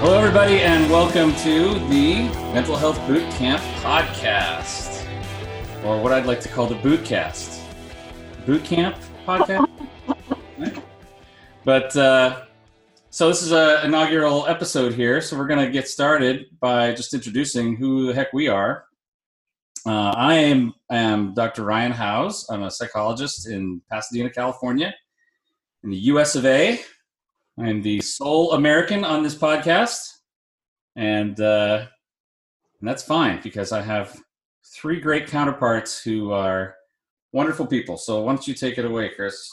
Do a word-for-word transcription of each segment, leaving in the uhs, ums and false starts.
Hello, everybody, and welcome to the Mental Health Boot Camp podcast, or what I'd like to call the Bootcast. Boot Camp podcast? Right. But, uh, so this is an inaugural episode here, so we're going to get started by just introducing who the heck we are. Uh, I am, am Doctor Ryan House. I'm a psychologist in Pasadena, California, in the U S of A. I am the sole American on this podcast, and, uh, and that's fine because I have three great counterparts who are wonderful people. So why don't you take it away, Chris?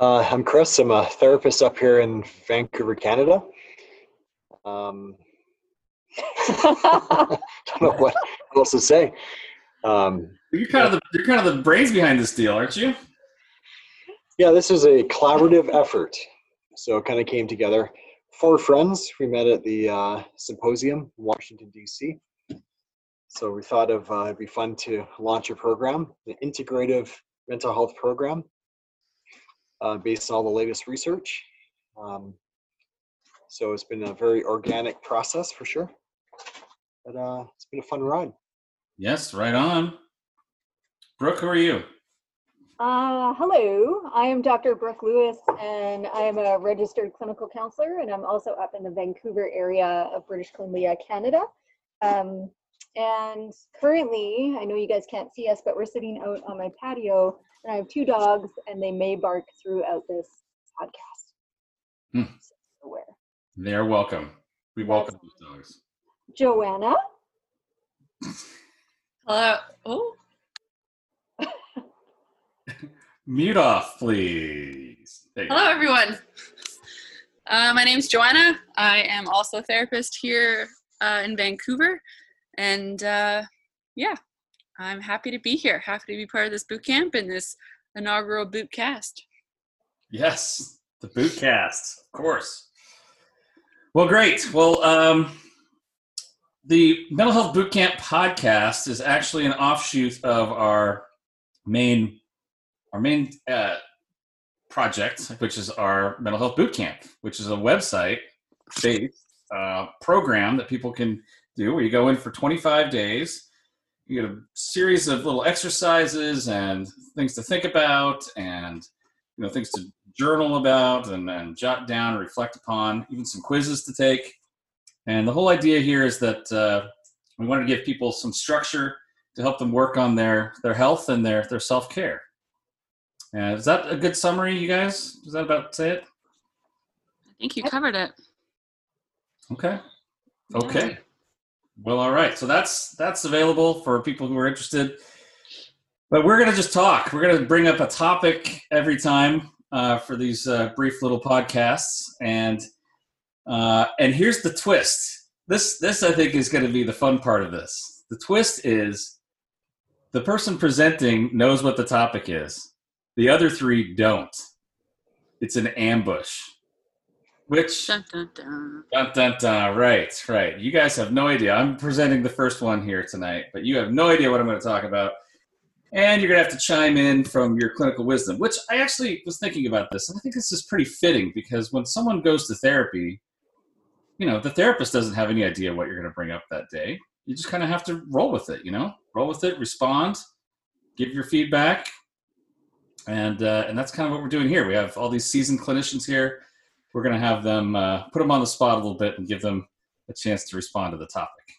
Uh, I'm Chris. I'm a therapist up here in Vancouver, Canada. Um, I don't know what else to say. Um, you're kind of the, you're kind of the brains behind this deal, aren't you? Yeah, this is a collaborative effort. So it kind of came together. Four friends, we met at the uh, symposium in Washington, D C. So we thought of uh, it'd be fun to launch a program, an integrative mental health program uh, based on all the latest research. Um, so it's been a very organic process for sure. But uh, it's been a fun ride. Yes, right on. Brooke, who are you? Uh, hello, I am Doctor Brooke Lewis, and I am a registered clinical counselor, and I'm also up in the Vancouver area of British Columbia, Canada. Um, and currently, I know you guys can't see us, but we're sitting out on my patio, and I have two dogs, and they may bark throughout this podcast. Mm. So aware. They're welcome. We welcome those dogs. Joanna. Hello. Oh. Mute off, please. Hello, everyone. Uh, my name's Joanna. I am also a therapist here uh, in Vancouver. And uh, yeah, I'm happy to be here. Happy to be part of this boot camp and this inaugural boot cast. Yes, the boot cast, of course. Well, great. Well, um, the Mental Health Boot Camp podcast is actually an offshoot of our main Our main uh, project, which is our Mental Health Boot Camp, which is a website-based uh, program that people can do where you go in for twenty-five days. You get a series of little exercises and things to think about and, you know, things to journal about and, and jot down, reflect upon, even some quizzes to take. And the whole idea here is that uh, we wanted to give people some structure to help them work on their, their health and their, their self-care. Yeah, is that a good summary, you guys? Is that about to say it? I think you covered it. Okay. Okay. Well, all right. So that's that's available for people who are interested. But we're going to just talk. We're going to bring up a topic every time uh, for these uh, brief little podcasts. And uh, and here's the twist. This this I think is going to be the fun part of this. The twist is the person presenting knows what the topic is. The other three don't. It's an ambush. Which, dun, dun, dun. Dun, dun, dun. Right, right. You guys have no idea. I'm presenting the first one here tonight, but you have no idea what I'm going to talk about. And you're going to have to chime in from your clinical wisdom, which I actually was thinking about this. And I think this is pretty fitting because when someone goes to therapy, you know, the therapist doesn't have any idea what you're going to bring up that day. You just kind of have to roll with it, you know, roll with it, respond, give your feedback. And uh, and that's kind of what we're doing here. We have all these seasoned clinicians here. We're going to have them uh, put them on the spot a little bit and give them a chance to respond to the topic.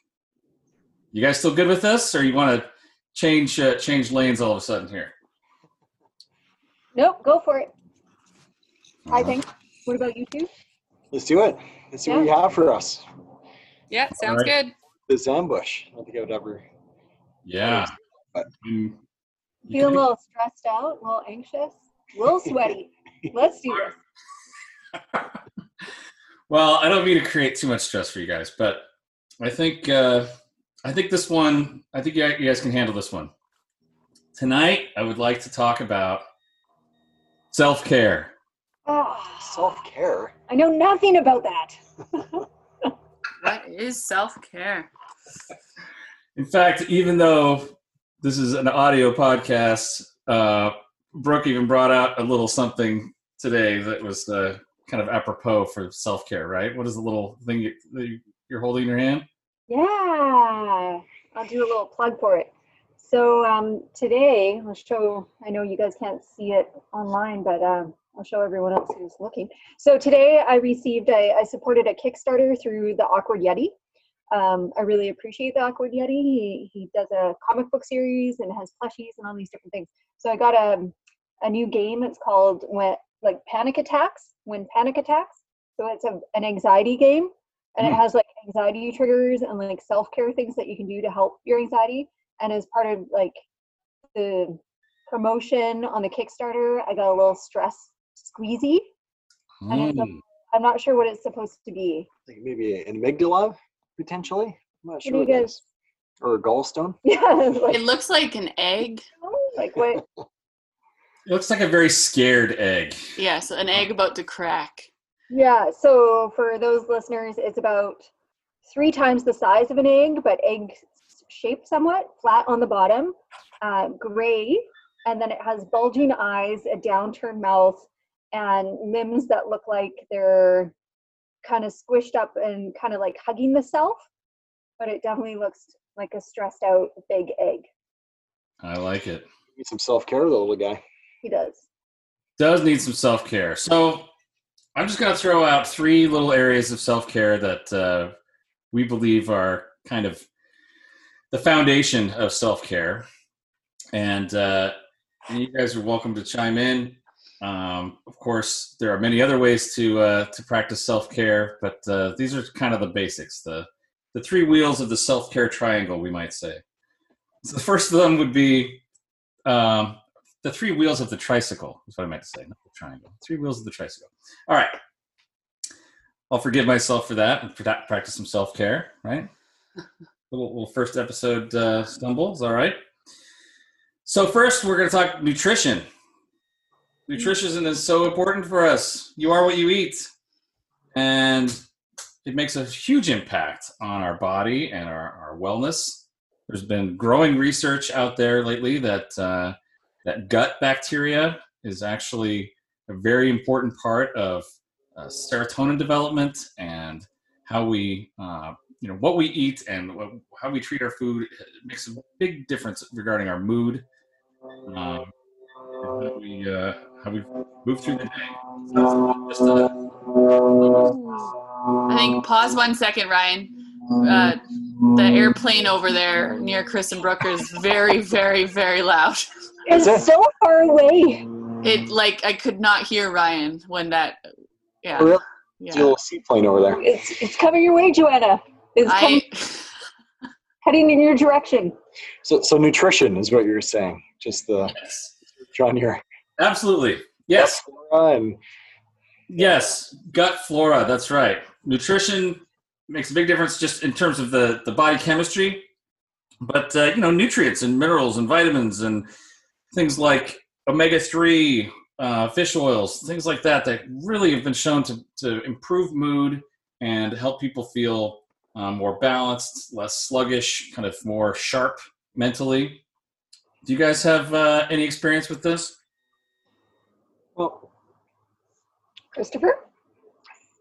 You guys still good with this, or you want to change uh, change lanes all of a sudden here? Nope, go for it. Uh-huh. I think. What about you two? Let's do it. Let's see yeah. what you have for us. Yeah, sounds right. Good. This ambush. I don't think I would ever. Yeah. But. Mm. You feel a little stressed out, a little anxious, a little sweaty. Let's do this. Well, I don't mean to create too much stress for you guys, but I think uh, I think this one, I think you guys can handle this one. Tonight, I would like to talk about self-care. Oh, self-care? I know nothing about that. What is self-care? In fact, even though this is an audio podcast. Uh, Brooke even brought out a little something today that was uh, kind of apropos for self-care, right? What is the little thing you, that you're holding in your hand? Yeah, I'll do a little plug for it. So um, today I'll show, I know you guys can't see it online, but um, I'll show everyone else who's looking. So today I received, a, I supported a Kickstarter through the Awkward Yeti. Um, I really appreciate the Awkward Yeti. He, he does a comic book series and has plushies and all these different things. So I got a, a new game. It's called When like Panic Attacks, When Panic Attacks. So it's a, an anxiety game, and mm. it has like anxiety triggers and like self-care things that you can do to help your anxiety. And as part of like the promotion on the Kickstarter, I got a little stress squeezy. Mm. And it's, I'm not sure what it's supposed to be. Like maybe an amygdala? Potentially, I'm not sure what it is. Or a gallstone. Yeah, like, it looks like an egg. Like what? It looks like a very scared egg. Yes, yeah, so an egg about to crack. Yeah. So for those listeners, it's about three times the size of an egg, but egg shaped somewhat, flat on the bottom, uh, gray, and then it has bulging eyes, a downturned mouth, and limbs that look like they're kind of squished up and kind of like hugging the self, but it definitely looks like a stressed out big egg. I like it. Need some self-care, the little guy. He does. Does need some self-care. So I'm just going to throw out three little areas of self-care that uh, we believe are kind of the foundation of self-care. And, uh, and you guys are welcome to chime in. Um, of course, there are many other ways to uh, to practice self-care, but uh, these are kind of the basics, the the three wheels of the self-care triangle, we might say. So the first of them would be um, the three wheels of the tricycle, is what I meant to say, not the triangle. Three wheels of the tricycle. All right. I'll forgive myself for that and practice some self-care, right? little, little first episode uh, stumbles, all right. So first, we're going to talk nutrition. Nutrition is so important for us. You are what you eat. And it makes a huge impact on our body and our, our wellness. There's been growing research out there lately that uh, that gut bacteria is actually a very important part of uh, serotonin development, and how we, uh, you know, what we eat and how we treat our food makes a big difference regarding our mood. Um, How we, uh, how we move through the day. I think, pause one second, Ryan. Uh, the airplane over there near Chris and Brooke is very, very, very loud. It's so far away. It, like, I could not hear Ryan when that, yeah. Oh, really? Yeah. It's a little seaplane over there. It's, it's coming your way, Joanna. It's coming, I... heading in your direction. So, so nutrition is what you're saying. Just the... Yes. John here. Absolutely. Yes. Run. Yes. Gut flora. That's right. Nutrition makes a big difference just in terms of the, the body chemistry, but uh, you know, nutrients and minerals and vitamins and things like omega three, uh, fish oils, things like that, that really have been shown to, to improve mood and help people feel um, more balanced, less sluggish, kind of more sharp mentally. Do you guys have uh, any experience with this? Well, Christopher?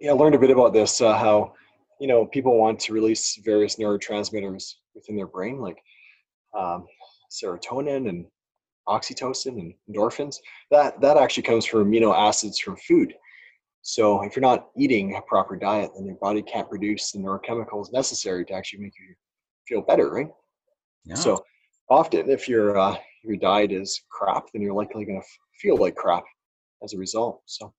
Yeah, I learned a bit about this, uh, how, you know, people want to release various neurotransmitters within their brain, like um, serotonin and oxytocin and endorphins. That, that actually comes from amino acids from food. So if you're not eating a proper diet, then your body can't produce the neurochemicals necessary to actually make you feel better, right? Yeah. So often, if your uh, your diet is crap, then you're likely going to f- feel like crap as a result. So,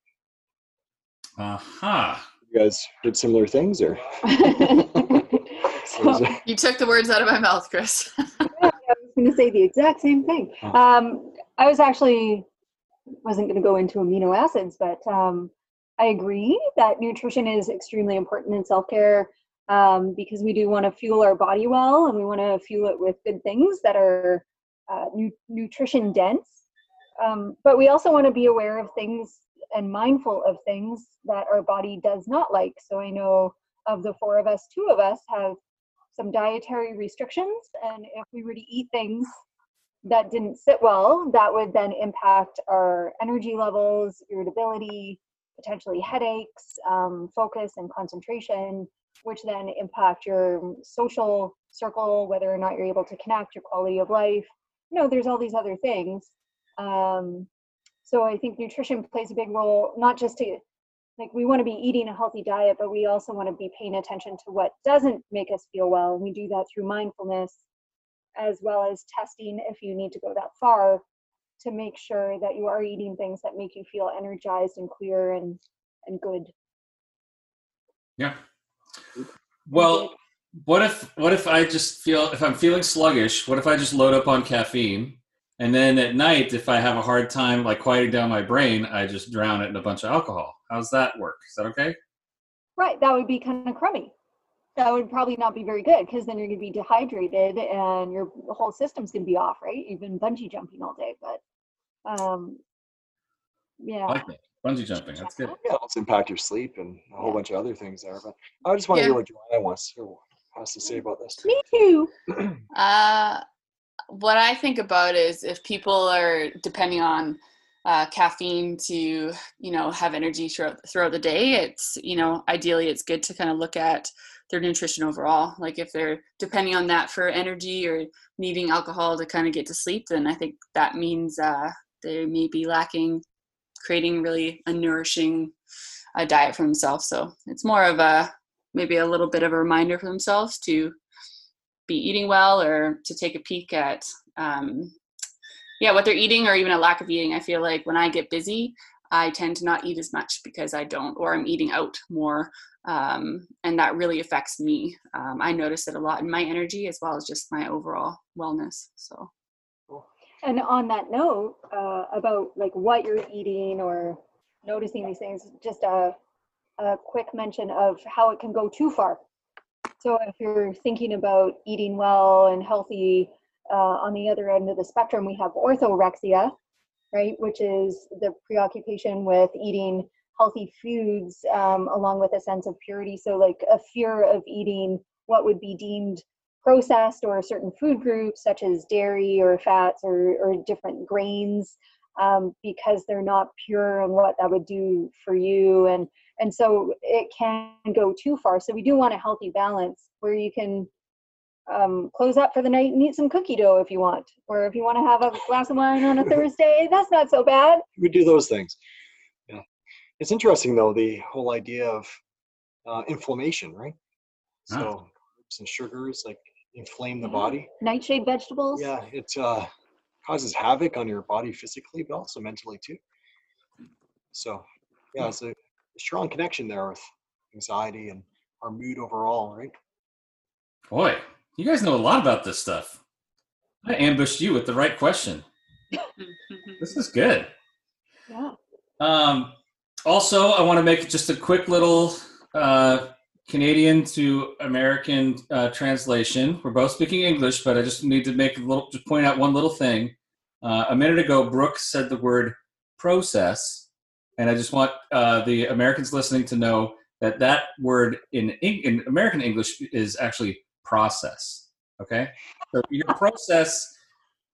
aha, uh-huh. You guys did similar things, or so, you took the words out of my mouth, Chris. Yeah, I was going to say the exact same thing. Um, I was actually wasn't going to go into amino acids, but um, I agree that nutrition is extremely important in self-care. Um, because we do want to fuel our body well, and we want to fuel it with good things that are uh, nu- nutrition dense. Um, but we also want to be aware of things and mindful of things that our body does not like. So I know of the four of us, two of us have some dietary restrictions. And if we were to eat things that didn't sit well, that would then impact our energy levels, irritability, potentially headaches, um, focus and concentration, which then impact your social circle, whether or not you're able to connect, your quality of life. You know, there's all these other things. Um, so I think nutrition plays a big role, not just to, like, we want to be eating a healthy diet, but we also want to be paying attention to what doesn't make us feel well. And we do that through mindfulness, as well as testing, if you need to go that far, to make sure that you are eating things that make you feel energized and clear and, and good. Yeah. Well, what if, what if I just feel, if I'm feeling sluggish, what if I just load up on caffeine, and then at night, if I have a hard time, like, quieting down my brain, I just drown it in a bunch of alcohol? How's that work? Is that okay? Right. That would be kind of crummy. That would probably not be very good, because then you're going to be dehydrated and your whole system's going to be off, right? You've been bungee jumping all day, but um, yeah. I like that. Bungee jumping, that's good. Yeah, it helps impact your sleep and a whole yeah. bunch of other things there. But I just want to yeah. hear what Joanna wants or has to say about this. Me too. uh, what I think about is if people are depending on uh, caffeine to, you know, have energy throughout, throughout the day, it's, you know, ideally it's good to kind of look at their nutrition overall. Like, if they're depending on that for energy or needing alcohol to kind of get to sleep, then I think that means uh, they may be lacking creating really a nourishing uh, diet for themselves. So it's more of a, maybe a little bit of a reminder for themselves to be eating well, or to take a peek at, um, yeah, what they're eating, or even a lack of eating. I feel like when I get busy, I tend to not eat as much because I don't, or I'm eating out more. Um, and that really affects me. Um, I notice it a lot in my energy, as well as just my overall wellness. So. And on that note, uh, about like what you're eating or noticing these things, just a, a quick mention of how it can go too far. So if you're thinking about eating well and healthy, uh, on the other end of the spectrum, we have orthorexia, right? Which is the preoccupation with eating healthy foods, um, along with a sense of purity. So like a fear of eating what would be deemed processed or certain food groups, such as dairy or fats or, or different grains, um, because they're not pure and what that would do for you. And, and so it can go too far. So we do want a healthy balance where you can um, close up for the night and eat some cookie dough if you want, or if you want to have a glass of wine on a Thursday, that's not so bad. We do those things. Yeah. It's interesting though, the whole idea of uh, inflammation, right? So oh. Herbs and sugars, like, inflame the body. Nightshade vegetables. Yeah, it uh, causes havoc on your body physically, but also mentally too. So, yeah, it's a strong connection there with anxiety and our mood overall, right? Boy, you guys know a lot about this stuff. I ambushed you with the right question. This is good. Yeah. Um, also, I want to make just a quick little... Uh, Canadian to American uh, translation. We're both speaking English, but I just need to make a little, just point out one little thing. Uh, a minute ago, Brooke said the word process, and I just want uh, the Americans listening to know that that word in, in American English is actually process, okay? So your process,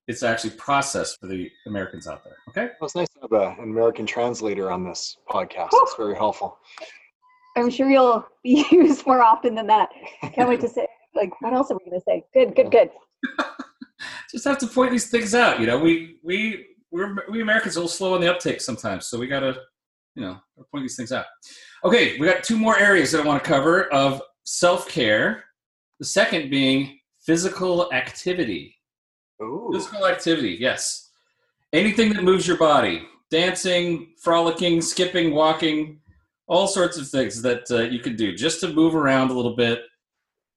it's actually process for the Americans out there, okay? Well, it's nice to have a, an American translator on this podcast. It's very helpful. I'm sure you'll be used more often than that. Can't wait to say, like, what else are we going to say? Good, good, good. Just have to point these things out. You know, we, we, we're, we Americans are a little slow on the uptake sometimes. So we got to, you know, point these things out. Okay. We got two more areas that I want to cover of self-care. The second being physical activity. Ooh. Physical activity. Yes. Anything that moves your body, dancing, frolicking, skipping, walking, all sorts of things that uh, you can do just to move around a little bit.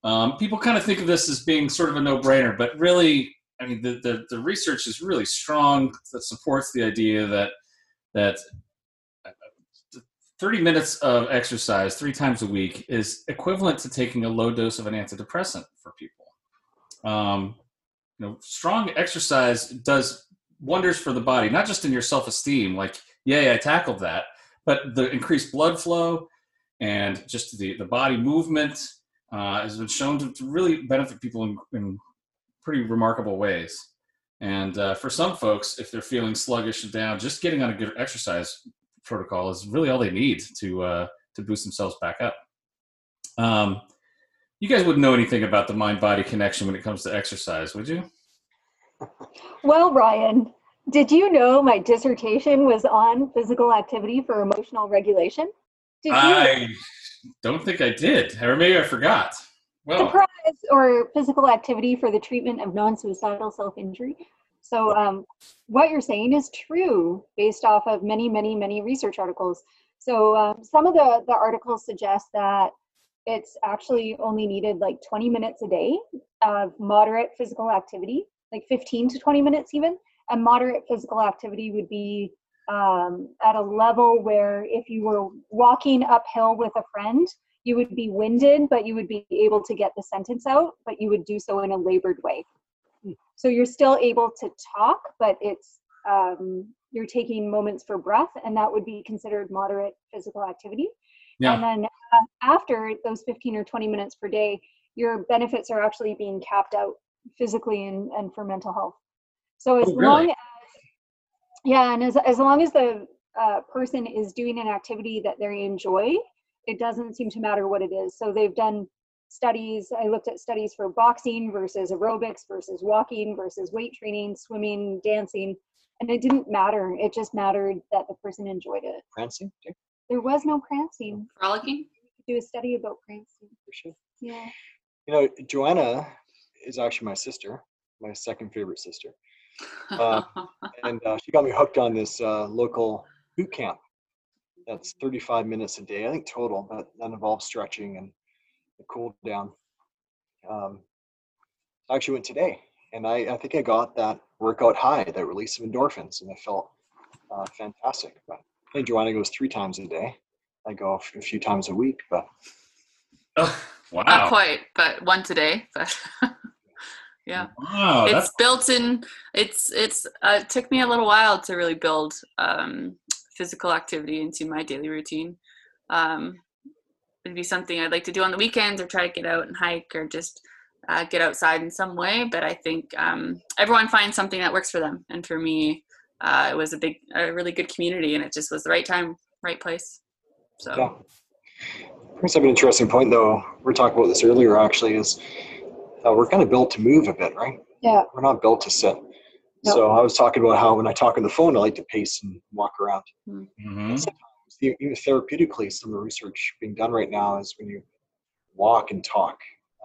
Um, people kind of think of this as being sort of a no-brainer, but really, I mean, the, the, the research is really strong that supports the idea that that thirty minutes of exercise three times a week is equivalent to taking a low dose of an antidepressant for people. Um, you know, strong exercise does wonders for the body, not just in your self-esteem, like, yay, I tackled that, but the increased blood flow and just the, the body movement uh, has been shown to, to really benefit people in, in pretty remarkable ways. And uh, for some folks, if they're feeling sluggish and down, just getting on a good exercise protocol is really all they need to uh, to boost themselves back up. Um, you guys wouldn't know anything about the mind-body connection when it comes to exercise, would you? Well, Ryan, did you know my dissertation was on physical activity for emotional regulation? Did I you? don't think I did, or maybe I forgot. Well, surprise, or physical activity for the treatment of non-suicidal self-injury. So um, what you're saying is true based off of many, many, many research articles. So um, some of the, the articles suggest that it's actually only needed like twenty minutes a day of moderate physical activity, like fifteen to twenty minutes even. And moderate physical activity would be um, at a level where if you were walking uphill with a friend, you would be winded, but you would be able to get the sentence out, but you would do so in a labored way. So you're still able to talk, but it's um, you're taking moments for breath, and that would be considered moderate physical activity. Yeah. And then uh, after those fifteen or twenty minutes per day, your benefits are actually being capped out physically and, and for mental health. So as oh, really? long as, yeah, and as, as long as the uh, person is doing an activity that they enjoy, it doesn't seem to matter what it is. So they've done studies. I looked at studies for boxing versus aerobics versus walking versus weight training, swimming, dancing, and it didn't matter. It just mattered that the person enjoyed it. Prancing? Too? There was no prancing. Frolicking? Do a study about prancing. For sure. Yeah. You know, Joanna is actually my sister, my second favorite sister. Uh, and uh, she got me hooked on this uh, local boot camp. That's thirty-five minutes a day, I think total, but that involves stretching and the cool down. Um, I actually went today, and I, I think I got that workout high, that release of endorphins, and I felt uh, fantastic. But I think Joanna goes three times a day. I go a few times a week, but oh, wow, not quite, but once a day. But yeah, wow, it's that's... built in. It's it's. Uh, it took me a little while to really build. Um, physical activity into my daily routine. Um, it'd be something I'd like to do on the weekends or try to get out and hike or just uh, get outside in some way. But I think um, everyone finds something that works for them. And for me, uh, it was a big, a really good community, and it just was the right time, right place. So. Yeah. Here's an interesting point though. We were talking about this earlier actually is uh, we're kind of built to move a bit, right? Yeah. We're not built to sit. Nope. So I was talking about how when I talk on the phone, I like to pace and walk around. Mm-hmm. Sometimes, even therapeutically, some of the research being done right now is when you walk and talk,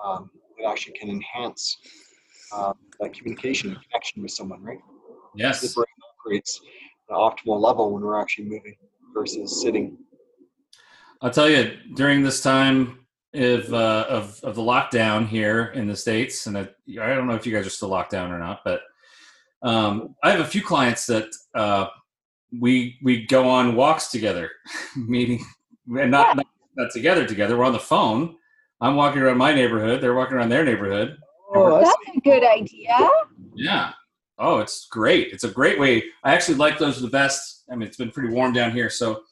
um, it actually can enhance um, that communication and connection with someone, right? Yes. The brain operates at an optimal level when we're actually moving versus sitting. I'll tell you, during this time of uh, of, of the lockdown here in the States, and I, I don't know if you guys are still locked down or not, but Um, I have a few clients that uh, we we go on walks together, meaning and not, not not together together. We're on the phone. I'm walking around my neighborhood. They're walking around their neighborhood. Oh, that's a good idea. Yeah. Oh, it's great. It's a great way. I actually like those the best. I mean, it's been pretty warm down here, so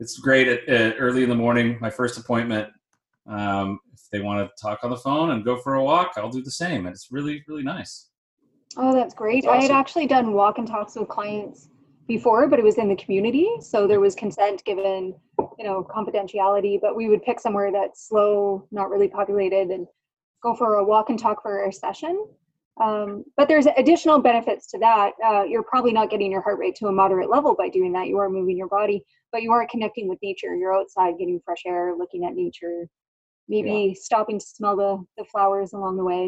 it's great at, at early in the morning. My first appointment. Um, if they want to talk on the phone and go for a walk, I'll do the same. And it's really really nice. Oh, that's great. That's awesome. I had actually done walk and talks with clients before, but it was in the community. So there was consent given, you know, confidentiality, but we would pick somewhere that's slow, not really populated, and go for a walk and talk for a session. Um, but there's additional benefits to that. Uh, you're probably not getting your heart rate to a moderate level by doing that. You are moving your body, but you are connecting with nature. You're outside getting fresh air, looking at nature, maybe yeah. stopping to smell the, the flowers along the way,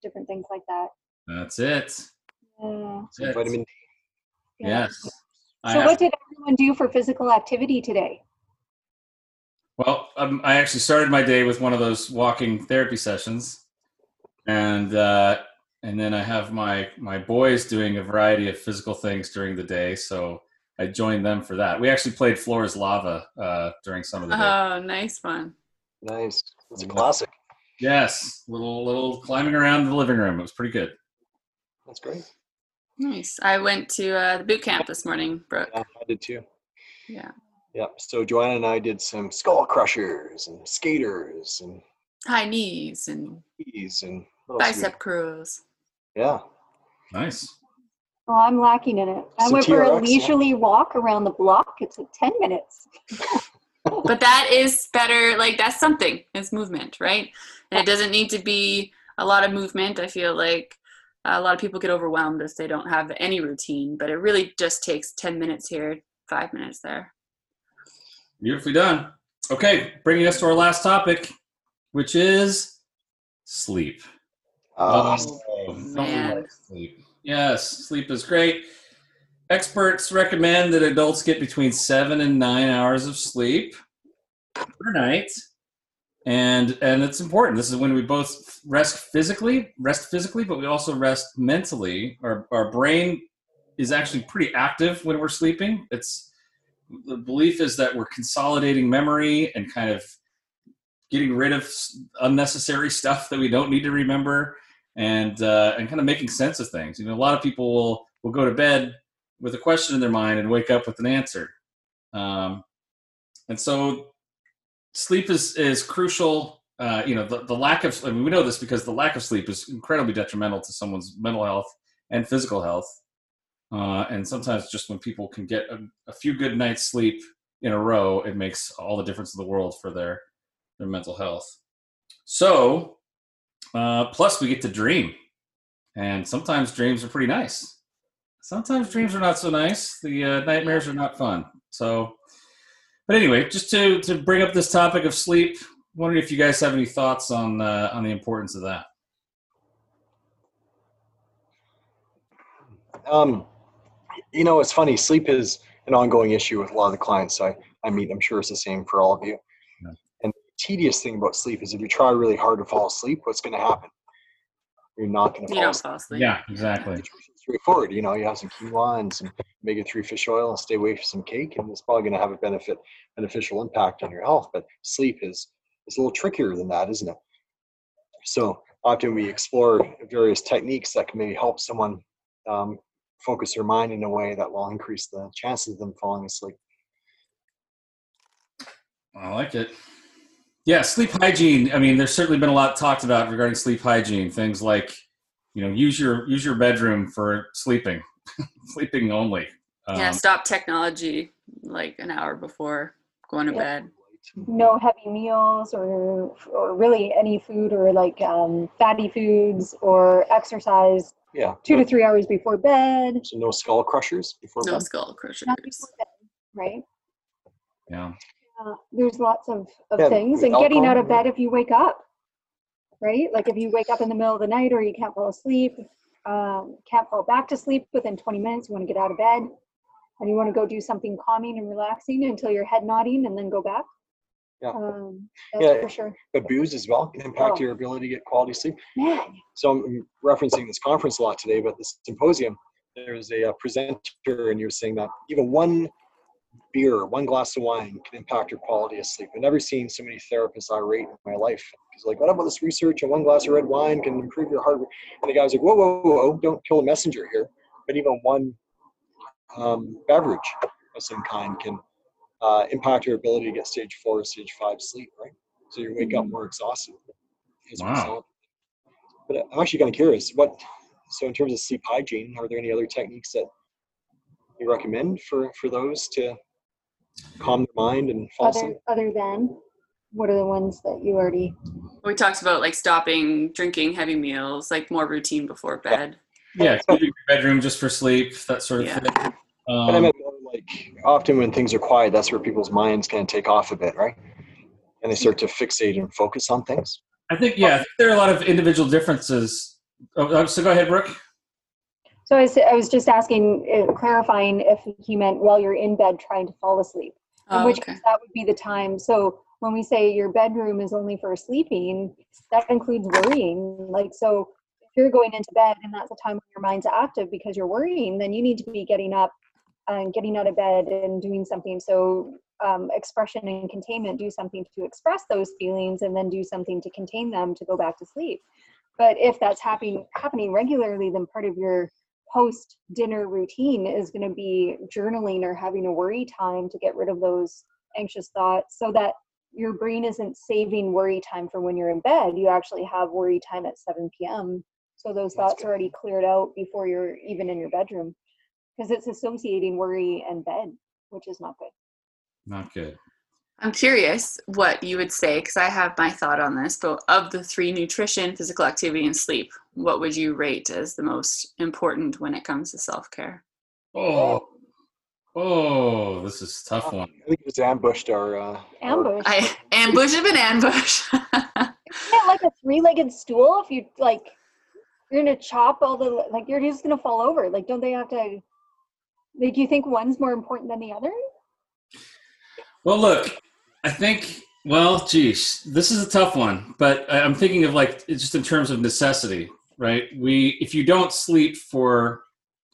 different things like that. That's it. Yeah. That's it. Vitamin D. Yes. So I what did everyone do for physical activity today? Well, um, I actually started my day with one of those walking therapy sessions. And uh, and then I have my, my boys doing a variety of physical things during the day. So I joined them for that. We actually played Floor is Lava uh, during some of the day. Oh, nice one. Nice. It's a classic. Yes. Little little climbing around the living room. It was pretty good. That's great. Nice. I went to uh, the boot camp this morning, Brooke. Yeah, I did too. Yeah. Yeah. So Joanna and I did some skull crushers and skaters and high knees and knees and bicep curls. Yeah. Nice. Well, I'm lacking in it. I went for a leisurely walk around the block. It's like ten minutes. But that is better. Like, that's something. It's movement, right? And it doesn't need to be a lot of movement. I feel like a lot of people get overwhelmed if they don't have any routine, but it really just takes ten minutes here, five minutes there. Beautifully done. Okay. Bringing us to our last topic, which is sleep. Oh, oh man. Don't like sleep. Yes, sleep is great. Experts recommend that adults get between seven and nine hours of sleep per night. And and it's important. This is when we both rest physically, rest physically, but we also rest mentally. Our our brain is actually pretty active when we're sleeping. It's the belief is that we're consolidating memory and kind of getting rid of unnecessary stuff that we don't need to remember. And uh, and kind of making sense of things. You know, a lot of people will, will go to bed with a question in their mind and wake up with an answer. Um, and so sleep is, is crucial. Uh, you know, the, the lack of, I mean, we know this because the lack of sleep is incredibly detrimental to someone's mental health and physical health. Uh, and sometimes just when people can get a, a few good nights sleep in a row, it makes all the difference in the world for their, their mental health. So, Uh, plus we get to dream, and sometimes dreams are pretty nice. Sometimes dreams are not so nice. The uh, nightmares are not fun. So, but anyway, just to, to bring up this topic of sleep, wondering if you guys have any thoughts on, uh, on the importance of that. Um, you know, it's funny. Sleep is an ongoing issue with a lot of the clients I, I meet. I'm sure it's the same for all of you. Tedious thing about sleep is if you try really hard to fall asleep, what's going to happen? You're not going to fall, fall asleep. Yeah, exactly. It's straightforward. You know, you have some quinoa and some omega three fish oil and stay away from some cake, and it's probably going to have a benefit, beneficial impact on your health. But sleep is, is a little trickier than that, isn't it? So often we explore various techniques that can maybe help someone um, focus their mind in a way that will increase the chances of them falling asleep. I like it. Yeah, sleep hygiene. I mean, there's certainly been a lot talked about regarding sleep hygiene. Things like, you know, use your use your bedroom for sleeping, sleeping only. Um, yeah, stop technology like an hour before going to yeah. bed. No heavy meals or or really any food or like um, fatty foods or exercise. Yeah, two no, to three hours before bed. So no skull crushers before no bed. No skull crushers. Not before bed, right? Yeah. Uh, there's lots of, of yeah, things and getting out of bed if you wake up, right? Like if you wake up in the middle of the night or you can't fall asleep, um, can't fall back to sleep within twenty minutes, you want to get out of bed and you want to go do something calming and relaxing until you're head nodding and then go back. Yeah, um, that's yeah, for sure. But booze as well can impact oh. your ability to get quality sleep. Man. So I'm referencing this conference a lot today, but this symposium, there was a uh, presenter and you were saying that even one beer, one glass of wine can impact your quality of sleep. I've never seen so many therapists irate in my life. He's like, what about this research? And one glass of red wine can improve your heart rate. And the guy's like, whoa, whoa, whoa, don't kill a messenger here. But even one um, beverage of some kind can uh, impact your ability to get stage four or stage five sleep, right? So you wake up more exhausted. Wow. But I'm actually kind of curious, what, so in terms of sleep hygiene, are there any other techniques that you recommend for, for those to calm their mind and fall asleep? Other, other than, what are the ones that you already... We talked about like stopping drinking heavy meals, like more routine before bed. Yeah, keeping your bedroom just for sleep, that sort of yeah. thing. Um, but I mean, like, often when things are quiet, that's where people's minds kind of take off a bit, right? And they start to fixate and focus on things. I think, yeah, I think there are a lot of individual differences. Oh, so go ahead, Brooke. So I was, I was just asking, uh, clarifying if he meant while you're in bed trying to fall asleep, oh, in which okay. case that would be the time. So when we say your bedroom is only for sleeping, that includes worrying. Like, so if you're going into bed and that's the time when your mind's active because you're worrying, then you need to be getting up and getting out of bed and doing something. So um, expression and containment, do something to express those feelings and then do something to contain them to go back to sleep. But if that's happening happening regularly, then part of your post dinner routine is going to be journaling or having a worry time to get rid of those anxious thoughts so that your brain isn't saving worry time for when you're in bed. You actually have worry time at seven p.m. So those That's thoughts good. are already cleared out before you're even in your bedroom, because it's associating worry and bed, which is not good. Not good. I'm curious what you would say, because I have my thought on this, but of the three, nutrition, physical activity, and sleep, what would you rate as the most important when it comes to self-care? Oh, oh, this is a tough one. I think it was ambushed our... Uh, ambush. I, ambush of an ambush. Isn't it like a three-legged stool? If you, like, you're going to chop all the, like, you're just going to fall over. Like, don't they have to, like, you think one's more important than the other? Well, look, I think, well, geez, this is a tough one, but I'm thinking of, like, it's just in terms of necessity, right? We, if you don't sleep for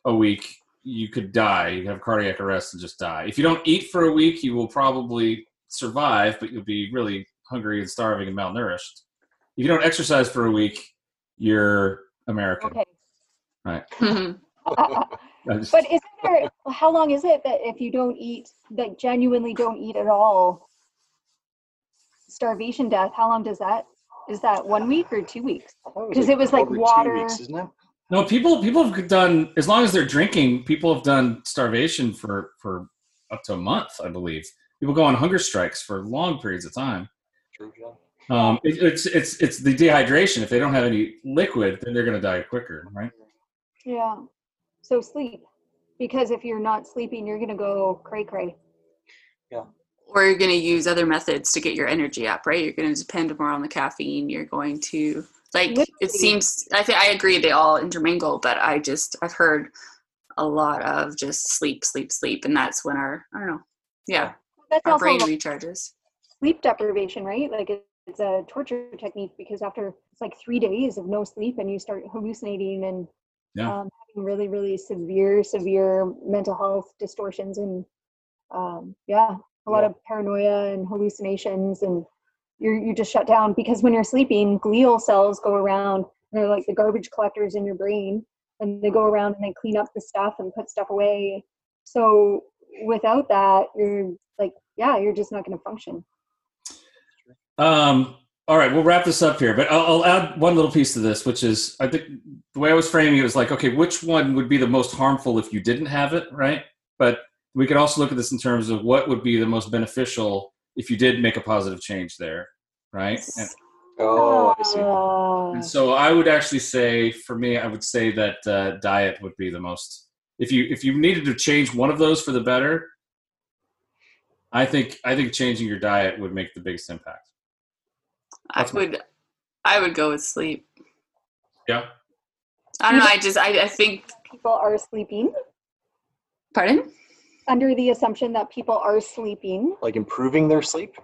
a week, you could die. You have cardiac arrest and just die. If you don't eat for a week, you will probably survive, but you'll be really hungry and starving and malnourished. If you don't exercise for a week, you're American. Okay. Right. But isn't there, how long is it that if you don't eat, like genuinely don't eat at all, starvation death, how long does that, is that one week or two weeks? Because it was like water. Two weeks, isn't it? No, people, people have done, as long as they're drinking, people have done starvation for, for up to a month, I believe. People go on hunger strikes for long periods of time. True, yeah. Um, it, it's, it's, it's the dehydration. If they don't have any liquid, then they're going to die quicker, right? Yeah. So sleep, because if you're not sleeping, you're going to go cray cray. Yeah. Or you're going to use other methods to get your energy up, right? You're going to depend more on the caffeine. You're going to, like, literally. It seems, I think I agree they all intermingle, but I just, I've heard a lot of just sleep, sleep, sleep. And that's when our, I don't know. Yeah. That's our brain recharges. Sleep deprivation, right? Like it, it's a torture technique, because after it's like three days of no sleep and you start hallucinating and yeah. um, having really, really severe, severe mental health distortions and um, yeah, a yeah. lot of paranoia and hallucinations, and you're, you just shut down, because when you're sleeping, glial cells go around and they're like the garbage collectors in your brain, and they go around and they clean up the stuff and put stuff away. So without that, you're like, yeah, you're just not going to function. Um, all right, we'll wrap this up here, but I'll, I'll add one little piece to this, which is, I think the way I was framing it was like, okay, which one would be the most harmful if you didn't have it, right? But we could also look at this in terms of what would be the most beneficial if you did make a positive change there, right? And, oh, I see. And so I would actually say, for me, I would say that uh, diet would be the most, if you if you needed to change one of those for the better, I think I think changing your diet would make the biggest impact. I would, I would go with sleep. Yeah. I don't know. I just, I, I think people are sleeping. Pardon? Under the assumption that people are sleeping. Like improving their sleep?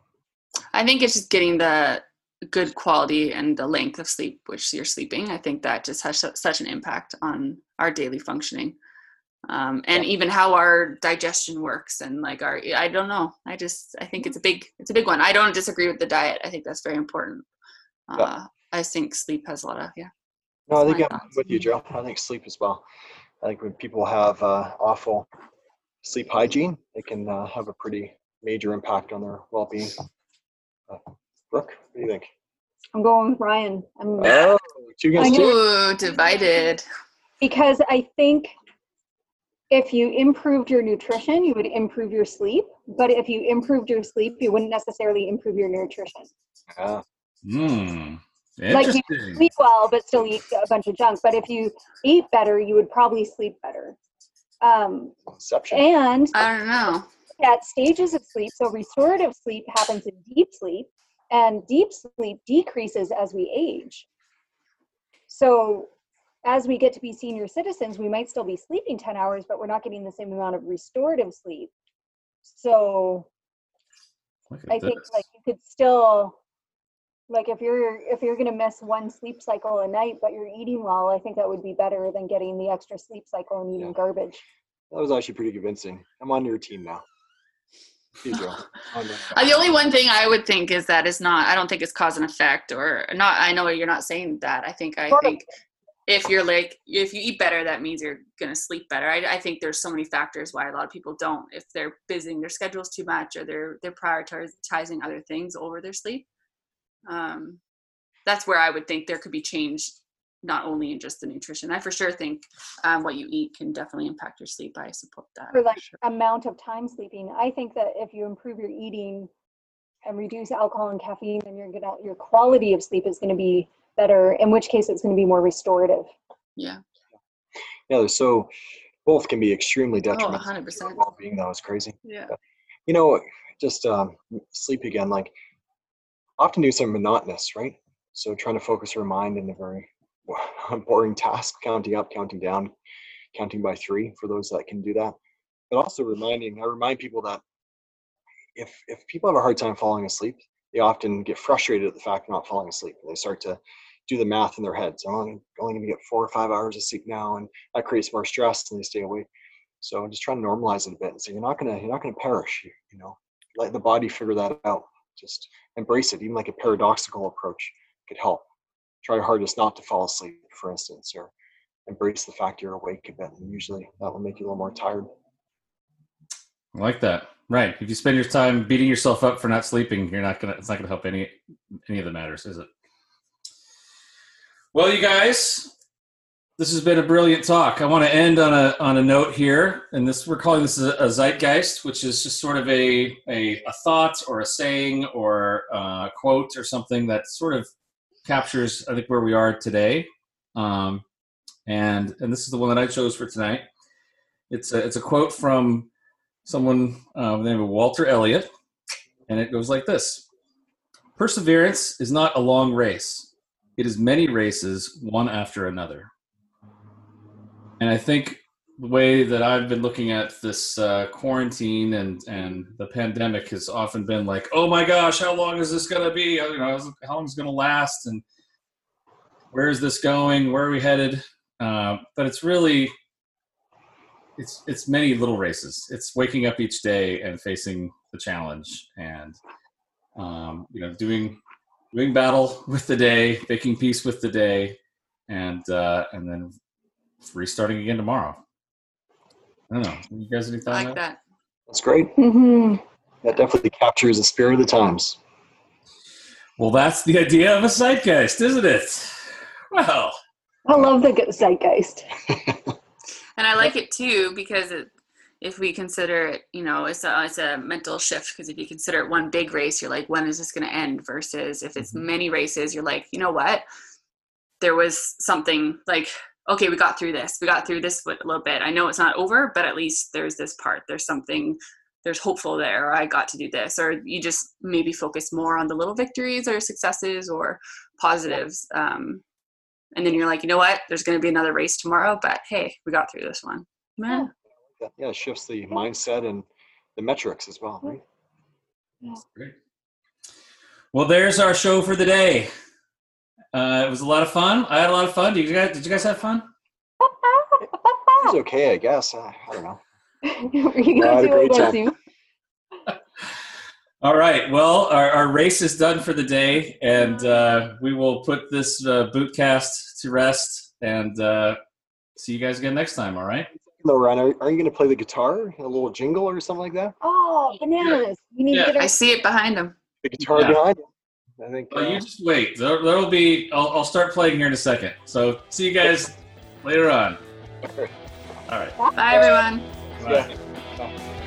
I think it's just getting the good quality and the length of sleep, which you're sleeping. I think that just has such an impact on our daily functioning. Um, and yeah. even how our digestion works and like our, I don't know. I just, I think it's a big, it's a big one. I don't disagree with the diet. I think that's very important. Uh, yeah. I think sleep has a lot of, yeah. No, that's I think I'm thoughts. with you, Joe. I think sleep as well. I think when people have uh, awful sleep hygiene, they can uh, have a pretty major impact on their well-being. Uh, Brooke, what do you think? I'm going with Ryan. I'm oh, two against two. Ooh, divided. Because I think if you improved your nutrition, you would improve your sleep. But if you improved your sleep, you wouldn't necessarily improve your nutrition. Yeah. Mm, interesting. Like you sleep well, but still eat a bunch of junk. But if you ate better, you would probably sleep better. Um, and I don't know. At stages of sleep, so restorative sleep happens in deep sleep, and deep sleep decreases as we age. So as we get to be senior citizens, we might still be sleeping ten hours, but we're not getting the same amount of restorative sleep. So I this. think like you could still, like if you're, if you're going to miss one sleep cycle a night, but you're eating well, I think that would be better than getting the extra sleep cycle and eating yeah. garbage. That was actually pretty convincing. I'm on your team now. You go. The only one thing I would think is that it's not, I don't think it's cause and effect or not. I know you're not saying that. I think, I sure. think, if you're like, if you eat better, that means you're going to sleep better. I, I think there's so many factors why a lot of people don't, if they're busying their schedules too much, or they're, they're prioritizing other things over their sleep. Um, that's where I would think there could be change not only in just the nutrition. I for sure think um, what you eat can definitely impact your sleep. I support that. For like for sure. Amount of time sleeping. I think that if you improve your eating and reduce alcohol and caffeine, then you're gonna, your quality of sleep is going to be better, in which case it's going to be more restorative. Yeah. Yeah. So both can be extremely detrimental. Oh, one hundred percent. Well-being, though, is crazy. Yeah. But, you know, just um, sleep again, like often do some monotonous, right? So trying to focus your mind in the very boring task, counting up, counting down, counting by three for those that can do that. But also reminding, I remind people that if if people have a hard time falling asleep, they often get frustrated at the fact of not falling asleep. And they start to do the math in their heads. I'm only, only going to get four or five hours of sleep now, and that creates more stress, and they stay awake. So I'm just trying to normalize it a bit and say, you're not going to you're not going to perish. You, you know, let the body figure that out. Just embrace it. Even like a paradoxical approach could help. Try hardest not to fall asleep, for instance, or embrace the fact you're awake a bit. And usually that will make you a little more tired. I like that. Right. If you spend your time beating yourself up for not sleeping, you're not going to, it's not going to help any, any of the matters, is it? Well, you guys, this has been a brilliant talk. I want to end on a, on a note here. And this, we're calling this a, a zeitgeist, which is just sort of a, a, a thought or a saying or a quote or something that sort of captures, I think, where we are today. Um, and, and this is the one that I chose for tonight. It's a, it's a quote from someone uh, by the name of Walter Elliott, and it goes like this. Perseverance is not a long race. It is many races, one after another. And I think the way that I've been looking at this uh, quarantine and, and the pandemic has often been like, oh my gosh, how long is this going to be? You know, how long is it going to last? And where is this going? Where are we headed? Uh, but it's really... It's it's many little races. It's waking up each day and facing the challenge, and um, you know, doing doing battle with the day, making peace with the day, and uh, and then restarting again tomorrow. I don't know. You guys have any thoughts? I like that. That's great. Mm-hmm. That definitely captures the spirit of the times. Well, that's the idea of a zeitgeist, isn't it? Well, I love the zeitgeist. And I like it too, because it, if we consider it, you know, it's a, it's a mental shift, because if you consider it one big race, you're like, when is this going to end? Versus if it's many races, you're like, you know what? There was something like, okay, we got through this. We got through this a little bit. I know it's not over, but at least there's this part. There's something, there's hopeful there. Or I got to do this. Or you just maybe focus more on the little victories or successes or positives. Um And then you're like, you know what? There's going to be another race tomorrow, but hey, we got through this one. Yeah, yeah, it shifts the mindset and the metrics as well, right? Yeah. That's great. Well, there's our show for the day. Uh, it was a lot of fun. I had a lot of fun. Did you guys? Did you guys have fun? It was okay, I guess. I, I don't know. Were you going to do it with you? All right. Well, our, our race is done for the day, and uh, we will put this uh, bootcast to rest, and uh, see you guys again next time. All right. Hello, Ryan. Are, are you going to play the guitar, a little jingle or something like that? Oh, bananas! You need yeah. to get our- I see it behind him. The guitar yeah. behind him. I think. Well, uh, you just wait. There, there'll be. I'll, I'll start playing here in a second. So see you guys later on. All right. All right. Bye, everyone. Bye. Yeah. Bye.